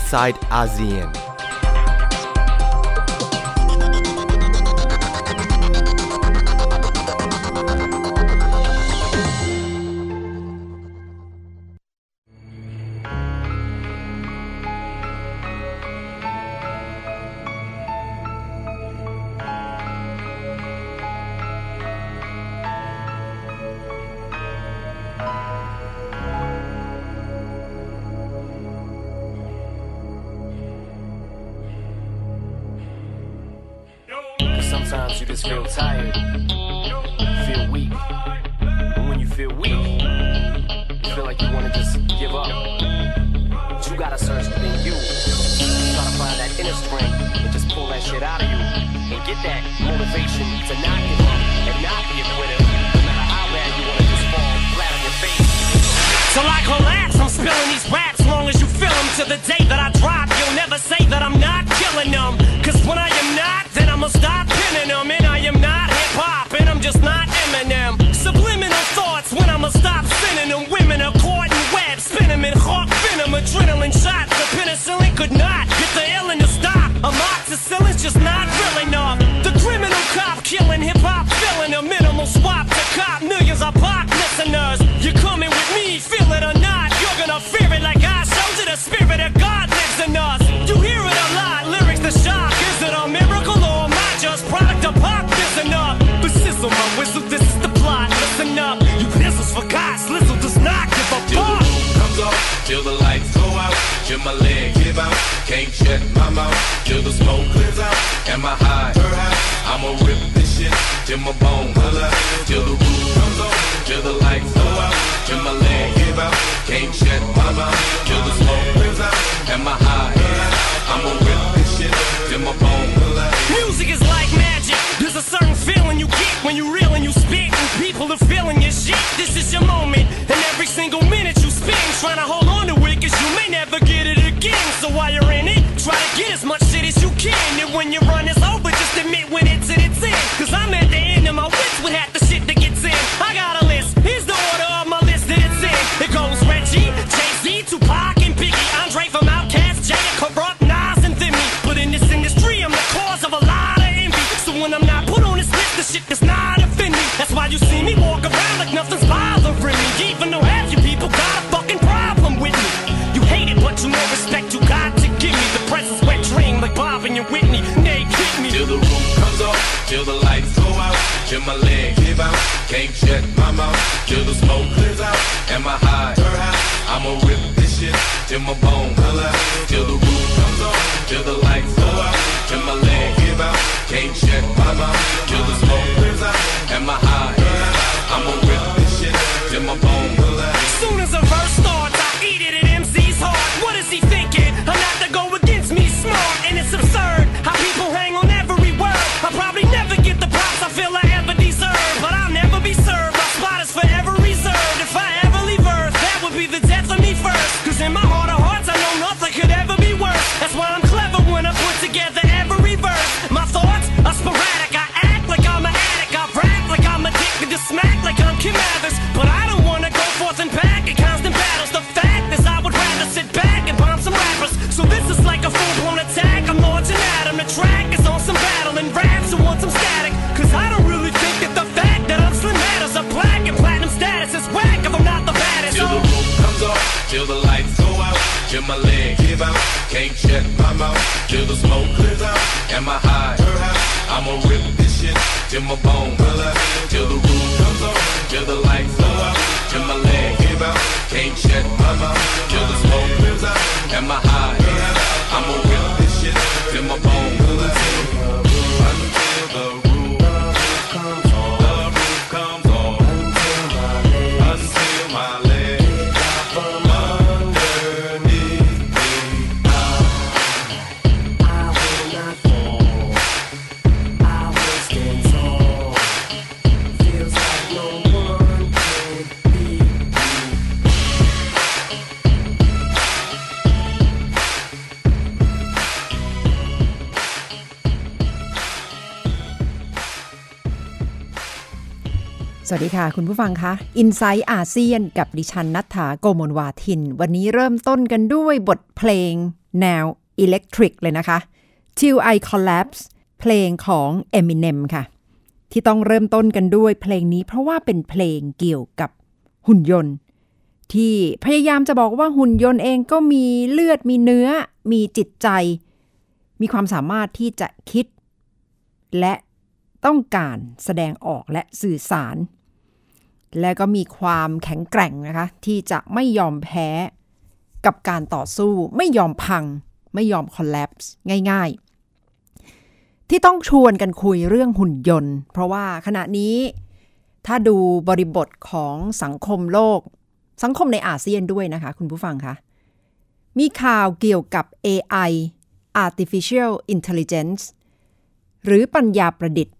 Insight ASEAN Sometimes you just feel tired, feel weak, and when you feel weak, you feel like you want to just give up, but you gotta search within you, try to find that inner strength, and just pull that shit out of you, and get that motivation to not give up, and not be a quitter, no matter how bad you want to just fall flat on your face. Till I collapse, I'm spilling these raps, long as you feel them, till the day that I drop, you'll never say that I'm not killing them, cause when I am not, then I'ma stop. And I am not hip-hop, and I'm just not Eminem. Subliminal thoughts when I'ma stop spinning them. Women are caught in webs, spin them in hawk venom. Adrenaline shots, the penicillin could not get the illin to stop. Amoxicillin's just not real enough. The criminal cop killing hip-hop, filling a minimal swap to cop. Millions are pop listeners. You're coming with me, feel it or not. You're gonna fear it like I showed you the spirit of God lives in us. You hear it a lot, lyrics to shock. Is it a miracle or am I just product of pop? Listen up, but sizzle my whistle, this is the plot. Listen up, you pizzles forgot, Slizzle does not give a fuck. Comes up, till the lights go out, till my leg give out, can't shut my mouth, till the smoke clears out, and my high, her high, I'ma rip this shit, till my bone color, till the roof comes on, till the lights go out, till my leg give out, can't shut my mouth, till the smoke clears out, and my high, her high, I'ma rip this shit, till my bone color. Music is like magic. There's a certain feeling you get when you reel and you spit, and people are feeling your shit. This is your moment, and every single minute you spend trying to hold on to it, cause you may never get it again. So while you're in it, try to get as much shit as you can, and when your run is over, just admit when it's in its end. Cause I'm at the end of my wits with half the shit that gets in. I got a list, here's the order of my list that it's in. It goes Reggie, Jay-Z, Tupac, and Biggie, Andre from Outkast, Jay, Corrupt, Nas, and Thimmy. But in this industry, I'm the cause of a lot of envy. So when I'm not put on this list, the shit does not offend me. That's why you see me walk around like nothing's bothering me, even though half you people got a fucking problem with me. You hate it, but you know respect you got to give me. The press is wet dream like Bob and Whitney. Nay, kick me till the roof comes off, till the lights go out, till my leg give out, can't shut my mouth, till the smoke clears out, and my high, I'ma rip this shit till my bone color, till the roof comes on, till the lights go out, till my leg give out, can't shut my mouth, till the smoke clears out, and my high, I'ma rip this shit till my bone color. As soon as a verse starts, I eat it at MC's heart. What is he thinking? I'm not to go against me, smart, and it's absurd how people hang on every word. I probably never get the props I feel I ever deserve, but I'll never be served. My spot is forever reserved. If I ever leave Earth, that would be the death of me first. Cause in my heart of hearts, I know nothing could ever be worse. That's why I'm clever when I put together every verse. My thoughts are sporadic. I act like I'm an addict. I rap like I'm addicted to smack like I'm Kim Mathers. But I don't wanna go forth and back in constant battles. The fact is I would rather sit back and bomb some rappers. So this is like a full-blown attack. I'm launching at him. The track is on some battle and raps who want some static. Cause I don't really think that the fact that I'm slim matters. A black and platinum status is whack if I'm not the baddest. Till the roof comes off, till the lights go out, till my leg give out, can't shut my mouth, till the smoke clears out, and my high, I'ma rip this shit till my bone color, till the roof comes off, till the lights go out, till my leg give out, can't shut my mouth, till the smoke clears out, and my high, I'ma rip this shit till my bone color.สวัสดีค่ะคุณผู้ฟังคะ Insight ASEAN กับดิฉันณัฐฐา โกมลวาทินวันนี้เริ่มต้นกันด้วยบทเพลง แนวอิเล็กทริกเลยนะคะ Till I Collapse เพลงของ Eminem ค่ะที่ต้องเริ่มต้นกันด้วยเพลงนี้เพราะว่าเป็นเพลงเกี่ยวกับหุ่นยนต์ที่พยายามจะบอกว่าหุ่นยนต์เองก็มีเลือดมีเนื้อมีจิตใจมีความสามารถที่จะคิดและต้องการแสดงออกและสื่อสารและก็มีความแข็งแกร่งนะคะที่จะไม่ยอมแพ้กับการต่อสู้ไม่ยอมพังไม่ยอมคอลแลปส์ง่ายๆที่ต้องชวนกันคุยเรื่องหุ่นยนต์เพราะว่าขณะนี้ถ้าดูบริบทของสังคมโลกสังคมในอาเซียนด้วยนะคะคุณผู้ฟังคะมีข่าวเกี่ยวกับ AI Artificial Intelligence หรือปัญญาประดิษฐ์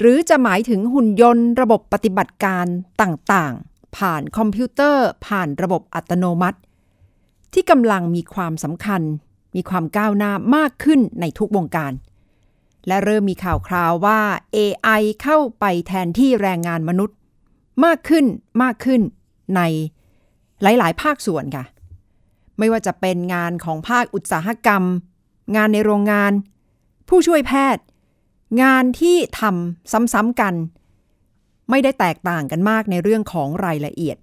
หรือจะหมายถึงหุ่นยนต์ระบบปฏิบัติการต่างๆผ่านคอมพิวเตอร์ผ่านระบบอัตโนมัติที่กำลังมีความสำคัญมีความก้าวหน้ามากขึ้นในทุกวงการและเริ่มมีข่าวคราวว่า AI เข้าไปแทนที่แรงงานมนุษย์มากขึ้นในหลายๆภาคส่วนค่ะไม่ว่าจะเป็นงานของภาคอุตสาหกรรมงานในโรงงานผู้ช่วยแพทย์งานที่ทำซ้ำๆกันไม่ได้แตกต่างกันมากในเรื่องของรายละเอียด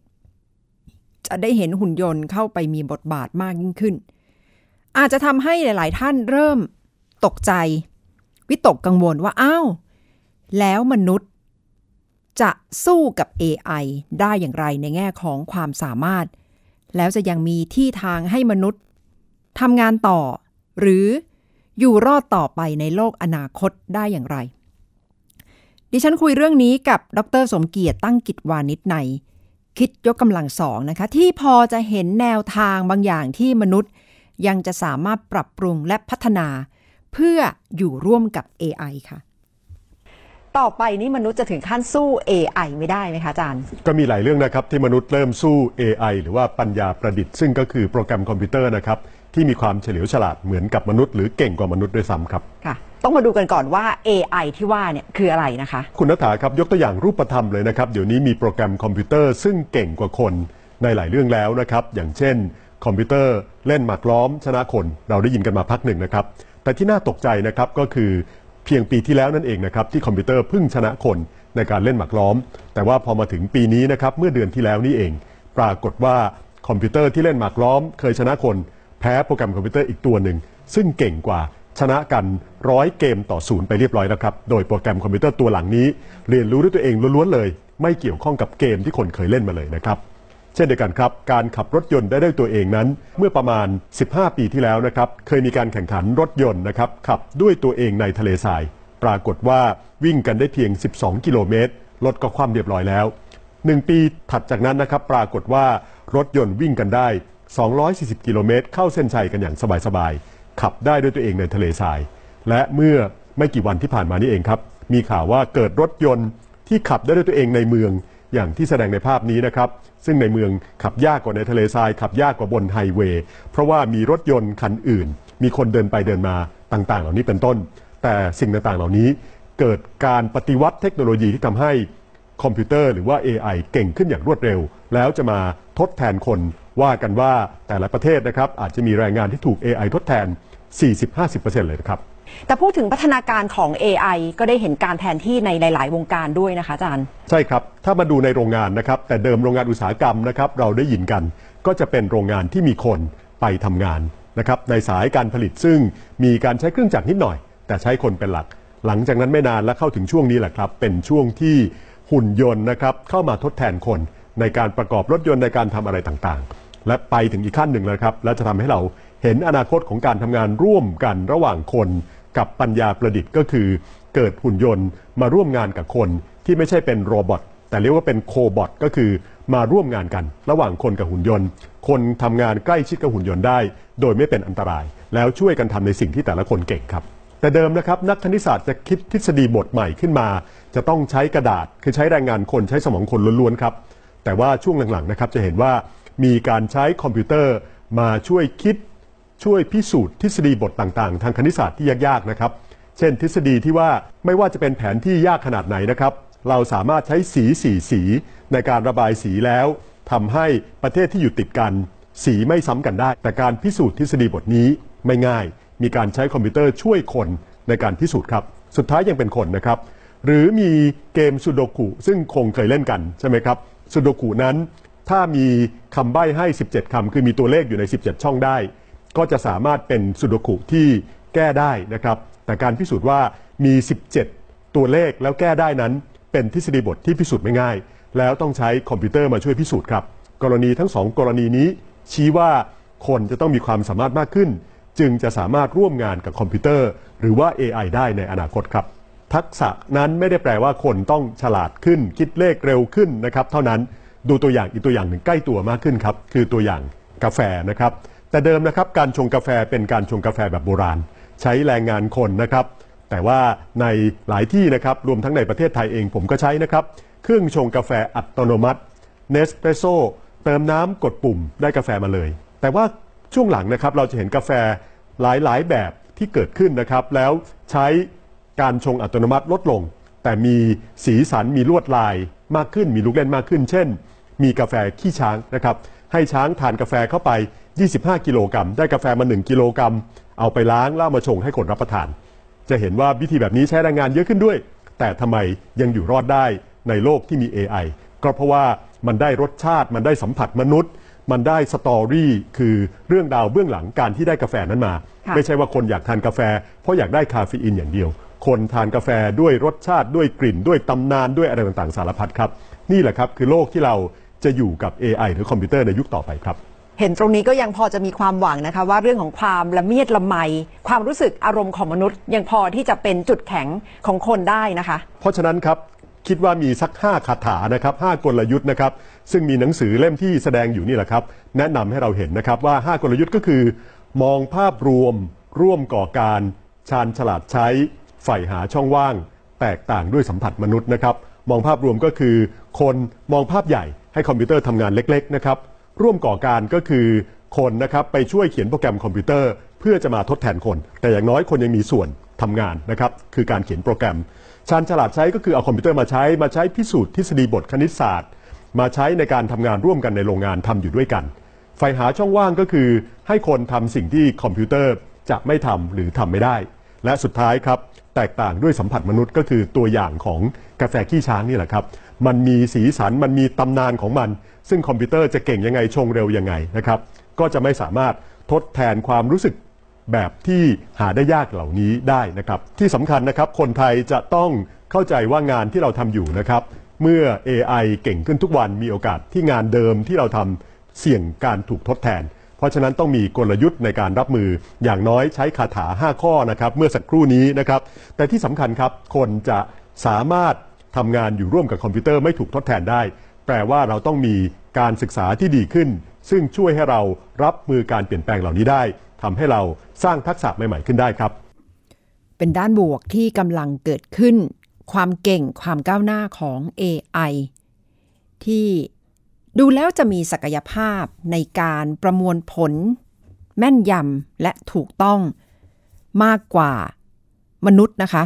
จะได้เห็นหุ่นยนต์เข้าไปมีบทบาทมากยิ่งขึ้นอาจจะทำให้หลายๆท่านเริ่มตกใจวิตกกังวลว่าอ้าวแล้วมนุษย์จะสู้กับ AI ได้อย่างไรในแง่ของความสามารถแล้วจะยังมีที่ทางให้มนุษย์ทำงานต่อหรืออยู่รอดต่อไปในโลกอนาคตได้อย่างไรดิฉันคุยเรื่องนี้กับดร.สมเกียรติตั้งกิจวานิชในคิดยกกำลังสองนะคะที่พอจะเห็นแนวทางบางอย่างที่มนุษย์ยังจะสามารถปรับปรุงและพัฒนาเพื่ออยู่ร่วมกับ AI ค่ะต่อไปนี้มนุษย์จะถึงขั้นสู้ AI ไม่ได้ไหมคะอาจารย์ก็มีหลายเรื่องนะครับที่มนุษย์เริ่มสู้ AI หรือว่าปัญญาประดิษฐ์ซึ่งก็คือโปรแกรมคอมพิวเตอร์นะครับที่มีความเฉลียวฉลาดเหมือนกับมนุษย์หรือเก่งกว่ามนุษย์ด้วยซ้ำครับค่ะต้องมาดูกันก่อนว่า AI ที่ว่าเนี่ยคืออะไรนะคะคุณณฐาครับยกตัวอย่างรูปธรรมเลยนะครับเดี๋ยวนี้มีโปรแกรมคอมพิวเตอร์ซึ่งเก่งกว่าคนในหลายเรื่องแล้วนะครับอย่างเช่นคอมพิวเตอร์เล่นหมากล้อมชนะคนเราได้ยินกันมาพักหนึ่งนะครับแต่ที่น่าตกใจนะครับก็คือเพียงปีที่แล้วนั่นเองนะครับที่คอมพิวเตอร์เพิ่งชนะคนในการเล่นหมากล้อมแต่ว่าพอมาถึงปีนี้นะครับเมื่อเดือนที่แล้วนี่เองปรากฏว่าคอมพิวเตอร์ที่เล่นหมากล้อมเคยชนะคนแพ้โปรแกรมคอมพิวเตอร์อีกตัวหนึ่งซึ่งเก่งกว่าชนะกัน100 เกมต่อ 0ไปเรียบร้อยแล้วครับโดยโปรแกรมคอมพิวเตอร์ตัวหลังนี้เรียนรู้ด้วยตัวเองล้วนๆเลยไม่เกี่ยวข้องกับเกมที่คนเคยเล่นมาเลยนะครับเช่นเดียวกันครับการขับรถยนต์ได้ด้วยตัวเองนั้นเมื่อประมาณ15ปีที่แล้วนะครับเคยมีการแข่งขันรถยนต์นะครับขับด้วยตัวเองในทะเลทรายปรากฏว่าวิ่งกันได้เพียง12กิโลเมตรรถก็คว่ำเรียบร้อยแล้ว1ปีถัดจากนั้นนะครับปรากฏว่ารถยนต์วิ่งกันได้240กิโลเมตรเข้าเส้นชัยกันอย่างสบายๆขับได้ด้วยตัวเองในทะเลทรายและเมื่อไม่กี่วันที่ผ่านมานี่เองครับมีข่าวว่าเกิดรถยนต์ที่ขับได้ด้วยตัวเองในเมืองอย่างที่แสดงในภาพนี้นะครับซึ่งในเมืองขับยากกว่าในทะเลทรายขับยากกว่าบนไฮเวย์เพราะว่ามีรถยนต์คันอื่นมีคนเดินไปเดินมาต่างๆเหล่านี้เป็นต้นแต่สิ่งต่างๆเหล่านี้เกิดการปฏิวัติเทคโนโลยีที่ทำให้คอมพิวเตอร์หรือว่า AI เก่งขึ้นอย่างรวดเร็วแล้วจะมาทดแทนคนว่ากันว่าแต่ละประเทศนะครับอาจจะมีแรงงานที่ถูก AI ทดแทน 40-50% เลยนะครับแต่พูดถึงพัฒนาการของ AI ก็ได้เห็นการแทนที่ในหลายๆวงการด้วยนะคะอาจารย์ใช่ครับถ้ามาดูในโรงงานนะครับแต่เดิมโรงงานอุตสาหกรรมนะครับเราได้ยินกันก็จะเป็นโรงงานที่มีคนไปทำงานนะครับในสายการผลิตซึ่งมีการใช้เครื่องจักรนิดหน่อยแต่ใช้คนเป็นหลักหลังจากนั้นไม่นานและเข้าถึงช่วงนี้แหละครับเป็นช่วงที่หุ่นยนต์นะครับเข้ามาทดแทนคนในการประกอบรถยนต์ในการทำอะไรต่างๆและไปถึงอีกขั้นหนึ่งแล้วครับและจะทำให้เราเห็นอนาคตของการทำงานร่วมกันระหว่างคนกับปัญญาประดิษฐ์ก็คือเกิดหุ่นยนต์มาร่วมงานกับคนที่ไม่ใช่เป็นโรบอทแต่เรียกว่าเป็นโคบอทก็คือมาร่วมงานกันระหว่างคนกับหุ่นยนต์คนทำงานใกล้ชิดกับหุ่นยนต์ได้โดยไม่เป็นอันตรายแล้วช่วยกันทำในสิ่งที่แต่ละคนเก่งครับแต่เดิมนะครับนักคณิตศาสตร์จะคิดทฤษฎีบทใหม่ขึ้นมาจะต้องใช้กระดาษคือใช้แรงงานคนใช้สมองคนล้วนๆครับแต่ว่าช่วงหลังๆนะครับจะเห็นว่ามีการใช้คอมพิวเตอร์มาช่วยคิดช่วยพิสูจน์ทฤษฎีบทต่างๆทางคณิตศาสตร์ที่ยากๆนะครับเช่นทฤษฎีที่ว่าไม่ว่าจะเป็นแผนที่ยากขนาดไหนนะครับเราสามารถใช้สีในการระบายสีแล้วทำให้ประเทศที่อยู่ติดกัน สีไม่ซ้ำกันได้แต่การพิสูจน์ทฤษฎีบทนี้ไม่ง่ายมีการใช้คอมพิวเตอร์ช่วยคนในการพิสูจน์ครับสุดท้ายยังเป็นคนนะครับหรือมีเกมสุโดกุซึ่งคงเคยเล่นกันใช่ไหมครับสุโดกุนั้นถ้ามีคำใบ้ให้17คำคือมีตัวเลขอยู่ใน17ช่องได้ก็จะสามารถเป็นสุโดกุที่แก้ได้นะครับแต่การพิสูจน์ว่ามี17ตัวเลขแล้วแก้ได้นั้นเป็นทฤษฎีบทที่พิสูจน์ไม่ง่ายแล้วต้องใช้คอมพิวเตอร์มาช่วยพิสูจน์ครับกรณีทั้ง2กรณีนี้ชี้ว่าคนจะต้องมีความสามารถมากขึ้นจึงจะสามารถร่วมงานกับคอมพิวเตอร์หรือว่า AI ได้ในอนาคตครับทักษะนั้นไม่ได้แปลว่าคนต้องฉลาดขึ้นคิดเลขเร็วขึ้นนะครับเท่านั้นดูตัวอย่างอีกตัวอย่างหนึ่งใกล้ตัวมากขึ้นครับคือตัวอย่างกาแฟนะครับแต่เดิมนะครับการชงกาแฟเป็นการชงกาแฟแบบโบราณใช้แรงงานคนนะครับแต่ว่าในหลายที่นะครับรวมทั้งในประเทศไทยเองผมก็ใช้นะครับเครื่องชงกาแฟอัตโนมัติเนสเปรสโซ่เติมน้ำกดปุ่มได้กาแฟมาเลยแต่ว่าช่วงหลังนะครับเราจะเห็นกาแฟหลายแบบที่เกิดขึ้นนะครับแล้วใช้การชงอัตโนมัติลดลงแต่มีสีสันมีลวดลายมากขึ้นมีลูกเล่นมากขึ้นเช่นมีกาแฟขี้ช้างนะครับให้ช้างทานกาแฟเข้าไป25กิโลกรัมได้กาแฟมา1กิโลกรัมเอาไปล้างแล้วมาชงให้คนรับประทานจะเห็นว่าวิธีแบบนี้ใช้แรงงานเยอะขึ้นด้วยแต่ทำไมยังอยู่รอดได้ในโลกที่มี AI ก็เพราะว่ามันได้รสชาติมันได้สัมผัสมนุษย์มันได้สตอรี่คือเรื่องราวเบื้องหลังการที่ได้กาแฟนั้นมาไม่ใช่ว่าคนอยากทานกาแฟเพราะอยากได้คาเฟอีนอย่างเดียวคนทานกาแฟด้วยรสชาติด้วยกลิ่นด้วยตำนานด้วยอะไรต่างๆสารพัดครับนี่แหละครับคือโลกที่เราจะอยู่กับ AI หรือคอมพิวเตอร์ในยุคต่อไปครับเห็นตรงนี้ก็ยังพอจะมีความหวังนะคะว่าเรื่องของความละเมียดละไมความรู้สึกอารมณ์ของมนุษย์ยังพอที่จะเป็นจุดแข็งของคนได้นะคะเพราะฉะนั้นครับคิดว่ามีสัก5คาถานะครับ5กลยุทธ์นะครับซึ่งมีหนังสือเล่มที่แสดงอยู่นี่แหละครับแนะนำให้เราเห็นนะครับว่า5กลยุทธ์ก็คือมองภาพรวมร่วมก่อการชาญฉลาดใช้ใฝ่หาช่องว่างแตกต่างด้วยสัมผัสมนุษย์นะครับมองภาพรวมก็คือคนมองภาพใหญ่ให้คอมพิวเตอร์ทำงานเล็กๆนะครับร่วมก่อการก็คือคนนะครับไปช่วยเขียนโปรแกรมคอมพิวเตอร์เพื่อจะมาทดแทนคนแต่อย่างน้อยคนยังมีส่วนทำงานนะครับคือการเขียนโปรแกรมชาญฉลาดใช้ก็คือเอาคอมพิวเตอร์มาใช้พิสูจน์ทฤษฎีบทคณิตศาสตร์มาใช้ในการทำงานร่วมกันในโรงงานทำอยู่ด้วยกันใฝ่หาช่องว่างก็คือให้คนทำสิ่งที่คอมพิวเตอร์จะไม่ทำหรือทำไม่ได้และสุดท้ายครับแตกต่างด้วยสัมผัสมนุษย์ก็คือตัวอย่างของกาแฟขี้ช้างนี่แหละครับมันมีสีสันมันมีตำนานของมันซึ่งคอมพิวเตอร์จะเก่งยังไงชงเร็วยังไงนะครับก็จะไม่สามารถทดแทนความรู้สึกแบบที่หาได้ยากเหล่านี้ได้นะครับที่สำคัญนะครับคนไทยจะต้องเข้าใจว่างานที่เราทำอยู่นะครับเมื่อ AI เก่งขึ้นทุกวันมีโอกาสที่งานเดิมที่เราทำเสี่ยงการถูกทดแทนเพราะฉะนั้นต้องมีกลยุทธ์ในการรับมืออย่างน้อยใช้คาถา5ข้อนะครับเมื่อสักครู่นี้นะครับแต่ที่สำคัญครับคนจะสามารถทำงานอยู่ร่วมกับคอมพิวเตอร์ไม่ถูกทดแทนได้แปลว่าเราต้องมีการศึกษาที่ดีขึ้นซึ่งช่วยให้เรารับมือการเปลี่ยนแปลงเหล่านี้ได้ทำให้เราสร้างทักษะใหม่ๆขึ้นได้ครับเป็นด้านบวกที่กำลังเกิดขึ้นความเก่งความก้าวหน้าของ AI ที่ดูแล้วจะมีศักยภาพในการประมวลผลแม่นยำและถูกต้องมากกว่ามนุษย์นะคะ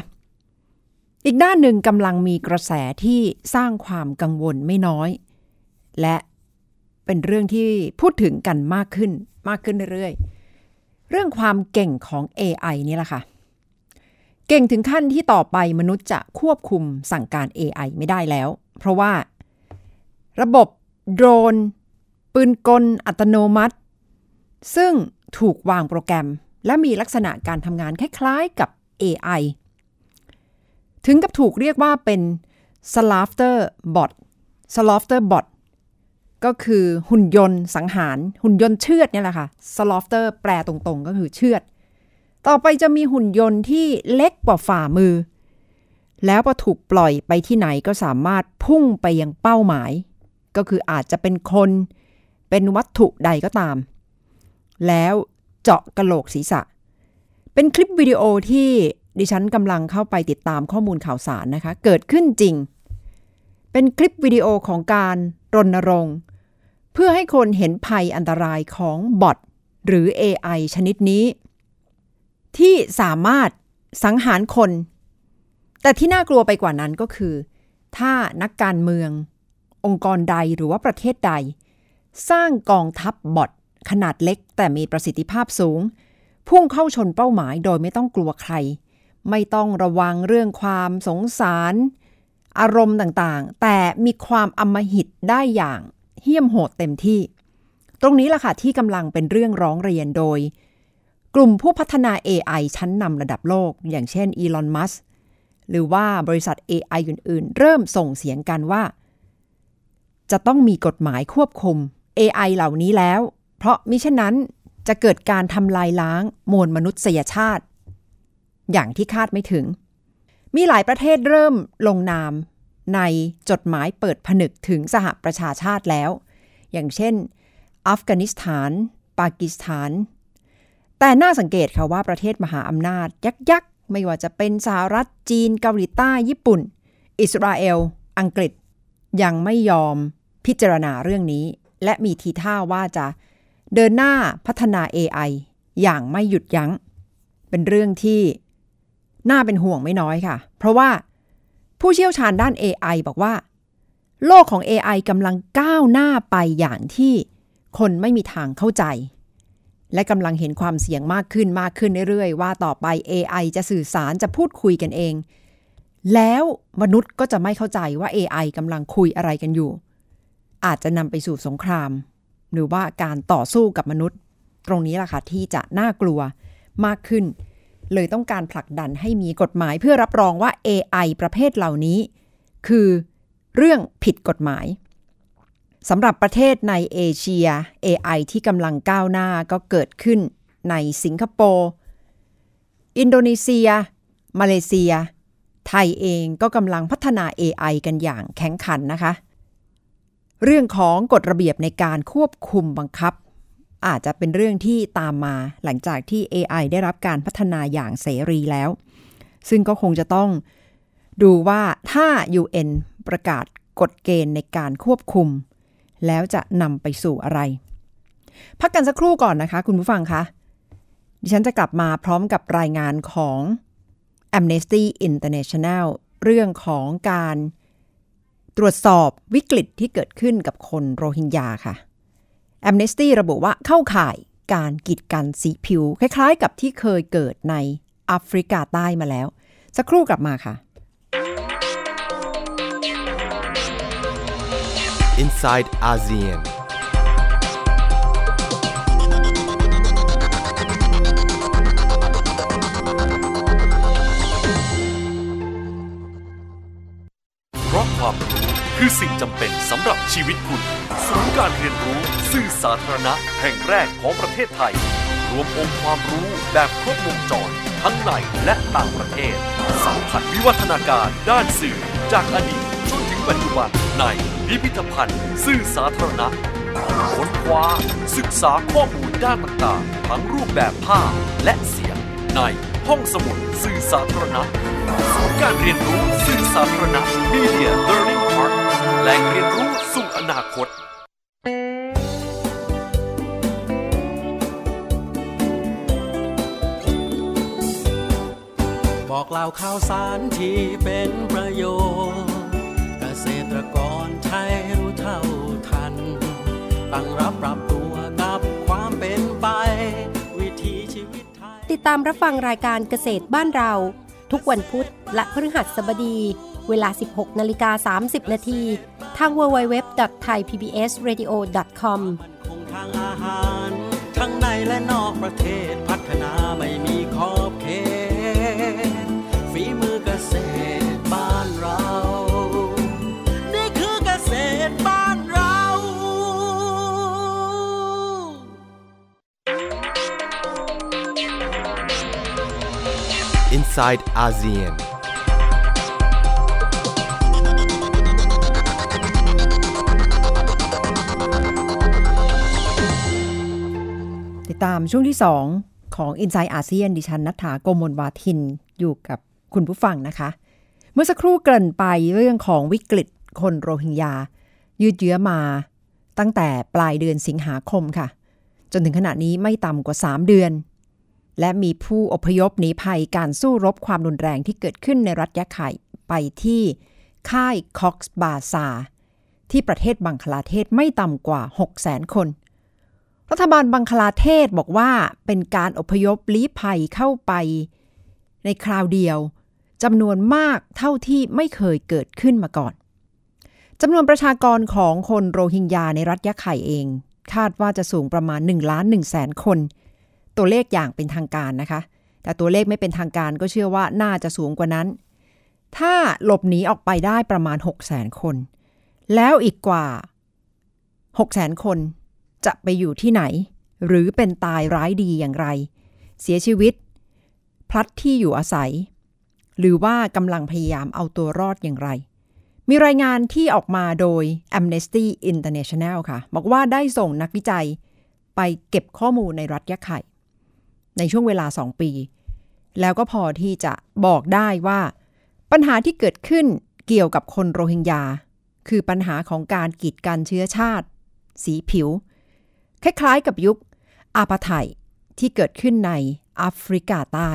อีกด้านหนึ่งกำลังมีกระแสที่สร้างความกังวลไม่น้อยและเป็นเรื่องที่พูดถึงกันมากขึ้นเรื่อยๆเรื่องความเก่งของ AI นี่แหละค่ะเก่งถึงขั้นที่ต่อไปมนุษย์จะควบคุมสั่งการ AI ไม่ได้แล้วเพราะว่าระบบโดรนปืนกลอัตโนมัติซึ่งถูกวางโปรแกรมและมีลักษณะการทำงานคล้ายๆกับ AI ถึงกับถูกเรียกว่าเป็น slaughter bot ก็คือหุ่นยนต์สังหารหุ่นยนต์เชือดเนี่ยแหละค่ะ slaughter แปลตรงๆก็คือเชือดต่อไปจะมีหุ่นยนต์ที่เล็กกว่าฝ่ามือแล้วพอถูกปล่อยไปที่ไหนก็สามารถพุ่งไปยังเป้าหมายก็คืออาจจะเป็นคนเป็นวัตถุใดก็ตามแล้วเจาะกะโหลกศีรษะเป็นคลิปวิดีโอที่ดิฉันกำลังเข้าไปติดตามข้อมูลข่าวสารนะคะเกิดขึ้นจริงเป็นคลิปวิดีโอของการรณรงค์เพื่อให้คนเห็นภัยอันตรายของบอทหรือ AI ชนิดนี้ที่สามารถสังหารคนแต่ที่น่ากลัวไปกว่านั้นก็คือถ้านักการเมืององค์กรใดหรือว่าประเทศใดสร้างกองทัพบอท ขนาดเล็กแต่มีประสิทธิภาพสูงพุ่งเข้าชนเป้าหมายโดยไม่ต้องกลัวใครไม่ต้องระวังเรื่องความสงสารอารมณ์ต่างๆแต่มีความอำมหิตได้อย่างเหี้ยมโหดเต็มที่ตรงนี้ล่ะค่ะที่กำลังเป็นเรื่องร้องเรียนโดยกลุ่มผู้พัฒนา AI ชั้นนำระดับโลกอย่างเช่น Elon Musk หรือว่าบริษัท AI อื่นๆเริ่มส่งเสียงกันว่าจะต้องมีกฎหมายควบคุม AI เหล่านี้แล้วเพราะมิฉะนั้นจะเกิดการทำลายล้างมวลมนุษยชาติอย่างที่คาดไม่ถึงมีหลายประเทศเริ่มลงนามในจดหมายเปิดผนึกถึงสหประชาชาติแล้วอย่างเช่นอัฟกานิสถานปากีสถานแต่น่าสังเกตค่ะว่าประเทศมหาอำนาจยักษ์ๆไม่ว่าจะเป็นสหรัฐจีนเกาหลีใต้ญี่ปุ่นอิสราเอลอังกฤษยังไม่ยอมพิจารณาเรื่องนี้และมีทีท่าว่าจะเดินหน้าพัฒนา AI อย่างไม่หยุดยั้งเป็นเรื่องที่น่าเป็นห่วงไม่น้อยค่ะเพราะว่าผู้เชี่ยวชาญด้าน AI บอกว่าโลกของ AI กำลังก้าวหน้าไปอย่างที่คนไม่มีทางเข้าใจและกำลังเห็นความเสี่ยงมากขึ้นเรื่อยๆว่าต่อไป AI จะสื่อสารจะพูดคุยกันเองแล้วมนุษย์ก็จะไม่เข้าใจว่า AI กำลังคุยอะไรกันอยู่อาจจะนำไปสู่สงครามหรือว่าการต่อสู้กับมนุษย์ตรงนี้ล่ะค่ะที่จะน่ากลัวมากขึ้นเลยต้องการผลักดันให้มีกฎหมายเพื่อรับรองว่า AI ประเภทเหล่านี้คือเรื่องผิดกฎหมายสำหรับประเทศในเอเชีย AI ที่กำลังก้าวหน้าก็เกิดขึ้นในสิงคโปร์อินโดนีเซียมาเลเซียไทยเองก็กำลังพัฒนา AI กันอย่างแข็งขันนะคะเรื่องของกฎระเบียบในการควบคุมบังคับอาจจะเป็นเรื่องที่ตามมาหลังจากที่ AI ได้รับการพัฒนาอย่างเสรีแล้วซึ่งก็คงจะต้องดูว่าถ้า UN ประกาศกฎเกณฑ์ในการควบคุมแล้วจะนำไปสู่อะไรพักกันสักครู่ก่อนนะคะคุณผู้ฟังคะดิฉันจะกลับมาพร้อมกับรายงานของ Amnesty International เรื่องของการตรวจสอบวิกฤตที่เกิดขึ้นกับคนโรฮิงญาค่ะ Amnesty ระบุว่าเข้าข่ายการกีดกันสีผิวคล้ายๆกับที่เคยเกิดในแอฟริกาใต้มาแล้วสักครู่กลับมาค่ะ Insight ASEANความรู้คือสิ่งจำเป็นสำหรับชีวิตคุณศูนย์การเรียนรู้สื่อสาธารณะแห่งแรกของประเทศไทยรวมองค์ความรู้แบบครบวงจรทั้งในและต่างประเทศสัมผัสวิวัฒนาการด้านสื่อจากอดีตจนถึงปัจจุบันในพิพิธภัณฑ์สื่อสาธารณะค้นคว้าศึกษาข้อมูลด้านต่างๆทั้งรูปแบบภาพและเสียงในห้องสมุดสื่อสาธารณะศูนย์การเรียนรู้สื่อสาธารณะ Media Learning Park แหล่งเรียนรู้สู่อนาคตบอกเล่าข่าวสารที่เป็นประโยชน์เกษตรกรไทยรู้เท่าทันตั้งรับปรับตัวกับความเป็นไปวิถีชีวิตไทยติดตามรับฟังรายการเกษตรบ้านเราทุกวันพุธและพฤหัสบดีเวลา 16:30 น.ทาง www.thaipbsradio.com คงทางอาหารทั้งในและนอกประเทศพัฒนาไม่มีขอบเขตฝีมือเกษตรบ้านเรานี่คือเกษตรบ้านเราInside ASEAN ติดตามช่วงที่2ของ Insight ASEAN ดิฉันณัฐฐา โกมลวาทินอยู่กับคุณผู้ฟังนะคะเมื่อสักครู่เกริ่นไปเรื่องของวิกฤตคนโรฮิงญายืดเยื้อมาตั้งแต่ปลายเดือนสิงหาคมค่ะจนถึงขณะนี้ไม่ต่ำกว่า3เดือนและมีผู้อพยพหนีภัยการสู้รบความรุนแรงที่เกิดขึ้นในรัฐยะไข่ไปที่ค่ายคอกซ์บาซาร์ที่ประเทศบังคลาเทศไม่ต่ำกว่า 600,000 คน รัฐบาลบังคลาเทศบอกว่าเป็นการอพยพลี้ภัยเข้าไปในคราวเดียวจำนวนมากเท่าที่ไม่เคยเกิดขึ้นมาก่อนจำนวนประชากรของคนโรฮิงญาในรัฐยะไข่เองคาดว่าจะสูงประมาณ 1,100,000 คนตัวเลขอย่างเป็นทางการนะคะแต่ตัวเลขไม่เป็นทางการก็เชื่อว่าน่าจะสูงกว่านั้นถ้าหลบหนีออกไปได้ประมาณ 600,000 คนแล้วอีกกว่า 600,000 คนจะไปอยู่ที่ไหนหรือเป็นตายร้ายดีอย่างไรเสียชีวิตพลัดที่อยู่อาศัยหรือว่ากำลังพยายามเอาตัวรอดอย่างไรมีรายงานที่ออกมาโดย Amnesty International ค่ะบอกว่าได้ส่งนักวิจัยไปเก็บข้อมูลในรัฐยะไข่ในช่วงเวลา2ปีแล้วก็พอที่จะบอกได้ว่าปัญหาที่เกิดขึ้นเกี่ยวกับคนโรฮิงญาคือปัญหาของการกีดกันเชื้อชาติสีผิวคล้ายๆกับยุคอาปาร์ไทด์ที่เกิดขึ้นในแอฟริกาใต้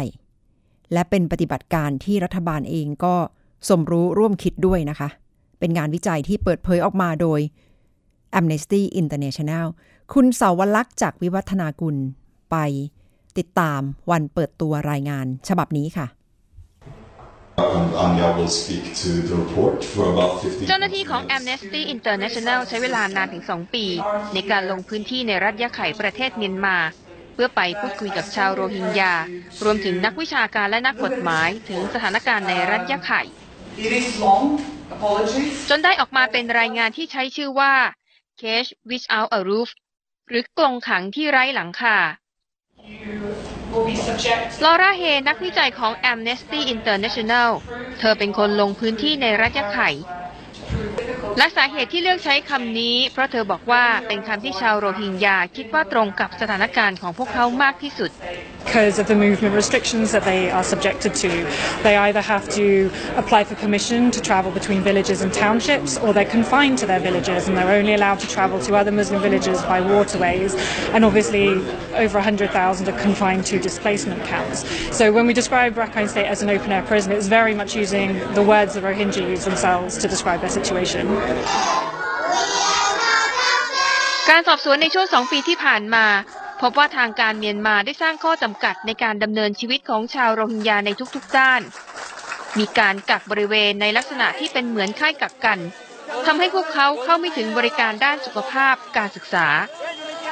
และเป็นปฏิบัติการที่รัฐบาลเองก็สมรู้ร่วมคิดด้วยนะคะเป็นงานวิจัยที่เปิดเผยออกมาโดย Amnesty International คุณเสาวลักษณ์จากวิวัฒนากุลไปติดตามวันเปิดตัวรายงานฉบับนี้ค่ะเจ้าหน้าที่ของ Amnesty International ใช้เวลานานถึง2ปีในการลงพื้นที่ในรัฐยะไข่ประเทศเมียนมาเพื่อไปพูดคุยกับชาวโรฮิงญารวมถึงนักวิชาการและนักกฎหมายถึงสถานการณ์ในรัฐยะไข่จนได้ออกมาเป็นรายงานที่ใช้ชื่อว่า Cage Without a Roof หรือกรงขังที่ไร้หลังคาลอราเฮนักวิจัยของ Amnesty International เธอเป็นคนลงพื้นที่ในรัฐยะไข่และสาเหตุที่เลือกใช้คำนี้เพราะเธอบอกว่าเป็นคำที่ชาวโรฮิงญาคิดว่าตรงกับสถานการณ์ของพวกเขามากที่สุด Because of the movement restrictions that they are subjected to, they either have to apply for permission to travel between villages and townships, or they're confined to their villages and they're only allowed to travel to other Muslim villages by waterways. And obviously, over 100,000 are confined to displacement camps. So when we describe Rakhine State as an open-air prison, it's very much using the words the Rohingya use themselves to describe their situation.การสอบสวนในช่วง2ปีที่ผ่านมาพบว่าทางการเมียนมาได้สร้างข้อจำกัดในการดำเนินชีวิตของชาวโรฮิงญาในทุกๆด้านมีการกักบริเวณในลักษณะที่เป็นเหมือนค่ายกักกันทำให้พวกเขาเข้าไม่ถึงบริการด้านสุขภาพการศึกษา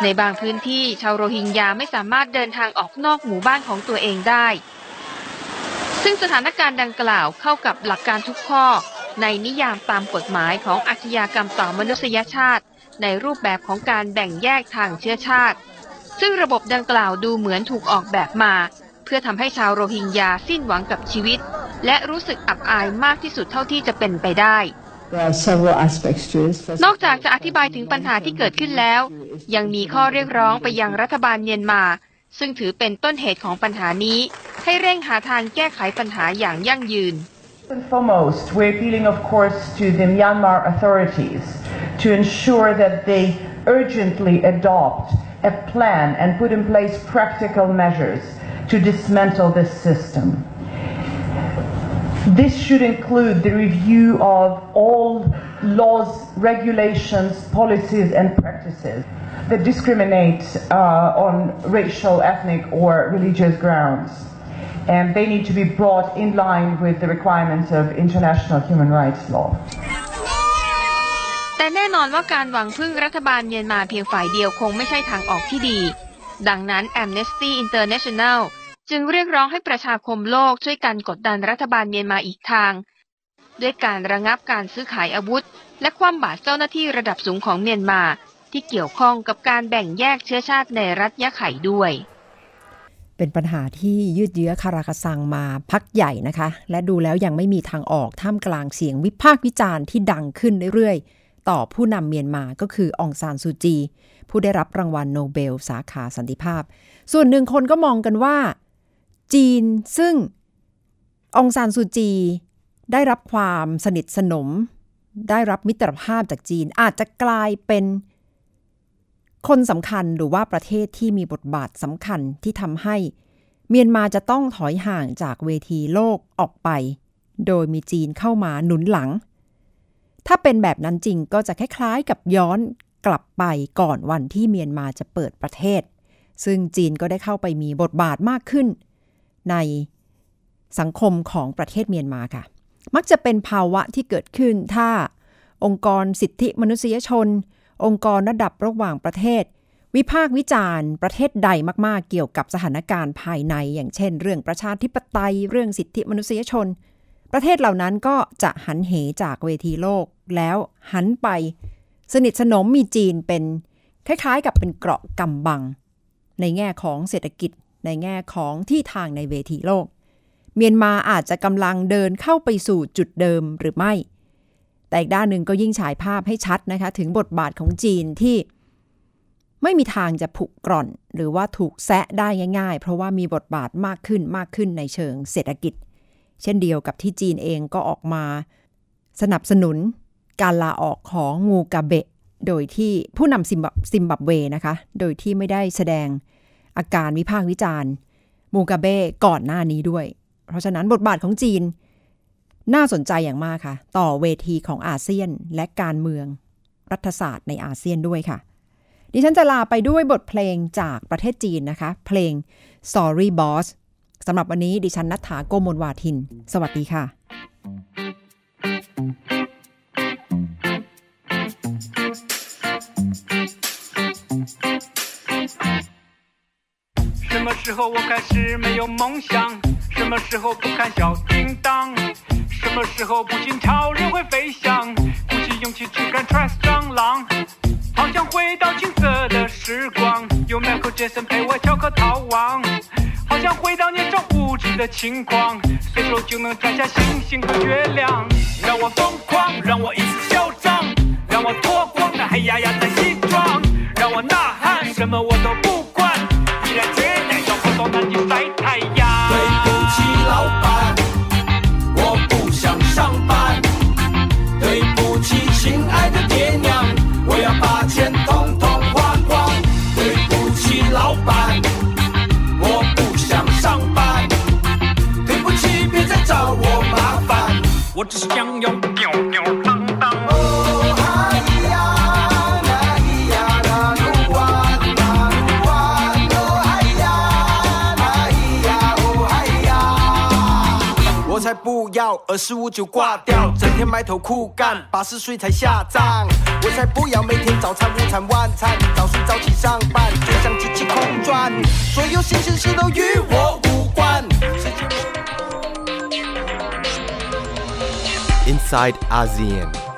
ในบางพื้นที่ชาวโรฮิงญาไม่สามารถเดินทางออกนอกหมู่บ้านของตัวเองได้ซึ่งสถานการณ์ดังกล่าวเข้ากับหลักการทุกข้อในนิยามตามกฎหมายของอาชญากรรมต่อมนุษยชาติในรูปแบบของการแบ่งแยกทางเชื้อชาติซึ่งระบบดังกล่าวดูเหมือนถูกออกแบบมาเพื่อทำให้ชาวโรฮิงญาสิ้นหวังกับชีวิตและรู้สึกอับอายมากที่สุดเท่าที่จะเป็นไปได้นอกจากจะอธิบายถึงปัญหาที่เกิดขึ้นแล้วยังมีข้อเรียกร้องไปยังรัฐบาลเมียนมาซึ่งถือเป็นต้นเหตุของปัญหานี้ให้เร่งหาทางแก้ไขปัญหาอย่างยั่งยืนFirst and foremost, we're appealing, of course, to the Myanmar authorities to ensure that they urgently adopt a plan and put in place practical measures to dismantle this system. This should include the review of all laws, regulations, policies and practices that discriminate on racial, ethnic or religious grounds.And they need to be brought in line with the requirements of international human rights law. แต่แน่นอนว่าการหวังพึ่งรัฐบาลเมียนมาเพียงฝ่ายเดียวคงไม่ใช่ทางออกที่ดีดังนั้น Amnesty International จึงเรียกร้องให้ประชาคมโลกช่วยกันกดดันรัฐบาลเมียนมาอีกทางด้วยการระงับการซื้อขายอาวุธและคว่ำบาตรเจ้าหน้าที่ระดับสูงของเมียนมาที่เกี่ยวข้องกับการแบ่งแยกเชื้อชาติในรัฐยะไข่ด้วยเป็นปัญหาที่ยืดเยื้อคาราคาซังมาพักใหญ่นะคะและดูแล้วยังไม่มีทางออกท่ามกลางเสียงวิพากษ์วิจารณ์ที่ดังขึ้นเรื่อยๆต่อผู้นำเมียนมาก็คือองซานซูจีผู้ได้รับรางวัลโนเบลสาขาสันติภาพส่วนหนึ่งคนก็มองกันว่าจีนซึ่งองซานซูจีได้รับความสนิทสนมได้รับมิตรภาพจากจีนอาจจะกลายเป็นคนสำคัญหรือว่าประเทศที่มีบทบาทสำคัญที่ทำให้เมียนมาจะต้องถอยห่างจากเวทีโลกออกไปโดยมีจีนเข้ามาหนุนหลังถ้าเป็นแบบนั้นจริงก็จะคล้ายๆกับย้อน กลับไปก่อนวันที่เมียนมาจะเปิดประเทศซึ่งจีนก็ได้เข้าไปมีบทบาทมากขึ้นในสังคมของประเทศเมียนมาค่ะมักจะเป็นภาวะที่เกิดขึ้นถ้าองค์กรสิทธิมนุษยชนองค์กรระดับระหว่างประเทศวิพากษ์วิจารณ์ประเทศใดมากๆเกี่ยวกับสถานการณ์ภายในอย่างเช่นเรื่องประชาธิปไตยเรื่องสิทธิมนุษยชนประเทศเหล่านั้นก็จะหันเหจากเวทีโลกแล้วหันไปสนิทสนมมีจีนเป็นคล้ายๆกับเป็นเกราะกำบังในแง่ของเศรษฐกิจในแง่ของที่ทางในเวทีโลกเมียนมาอาจจะกำลังเดินเข้าไปสู่จุดเดิมหรือไม่แต่อีกด้านหนึ่งก็ยิ่งฉายภาพให้ชัดนะคะถึงบทบาทของจีนที่ไม่มีทางจะผุกร่อนหรือว่าถูกแซะได้ง่ายๆเพราะว่ามีบทบาทมากขึ้นในเชิงเศรษฐกิจเช่นเดียวกับที่จีนเองก็ออกมาสนับสนุนการลาออกของงูกาเบะโดยที่ผู้นำซิมบับเวนะคะโดยที่ไม่ได้แสดงอาการวิพากษ์วิจารณ์งูกาเบะก่อนหน้านี้ด้วยเพราะฉะนั้นบทบาทของจีนน่าสนใจอย่างมากค่ะต่อเวทีของอาเซียนและการเมืองรัฐศาสตร์ในอาเซียนด้วยค่ะดิฉันจะลาไปด้วยบทเพลงจากประเทศจีนนะคะเพลง Sorry Boss สำหรับวันนี้ดิฉันณัฐฐา โกมลวาทินสวัสดีค่ะ什么时候我开始没有梦想什么时候不看小叮当什么时候不信潮流会飞翔鼓起勇气只敢 trust 蟑螂好像回到青涩的时光有 Michael Jackson 陪我翘课逃亡好像回到年少无知的轻狂随手就能摘下星星和月亮让我疯狂让我一次嚣张让我脱光那黑压压的西装让我呐喊什么我都不管毅然决然要跑到南极晒太阳对不起老板我不想上班对不起亲爱的爹娘我要把钱统统花光对不起老板我不想上班对不起别再找我麻烦我只想要吊吊郎当我才不要25就挂掉整天埋头苦干80岁才下葬我才不要每天早餐午餐晚餐早睡早起上班就像机器空转所有新鲜事都与我无关 Inside ASEAN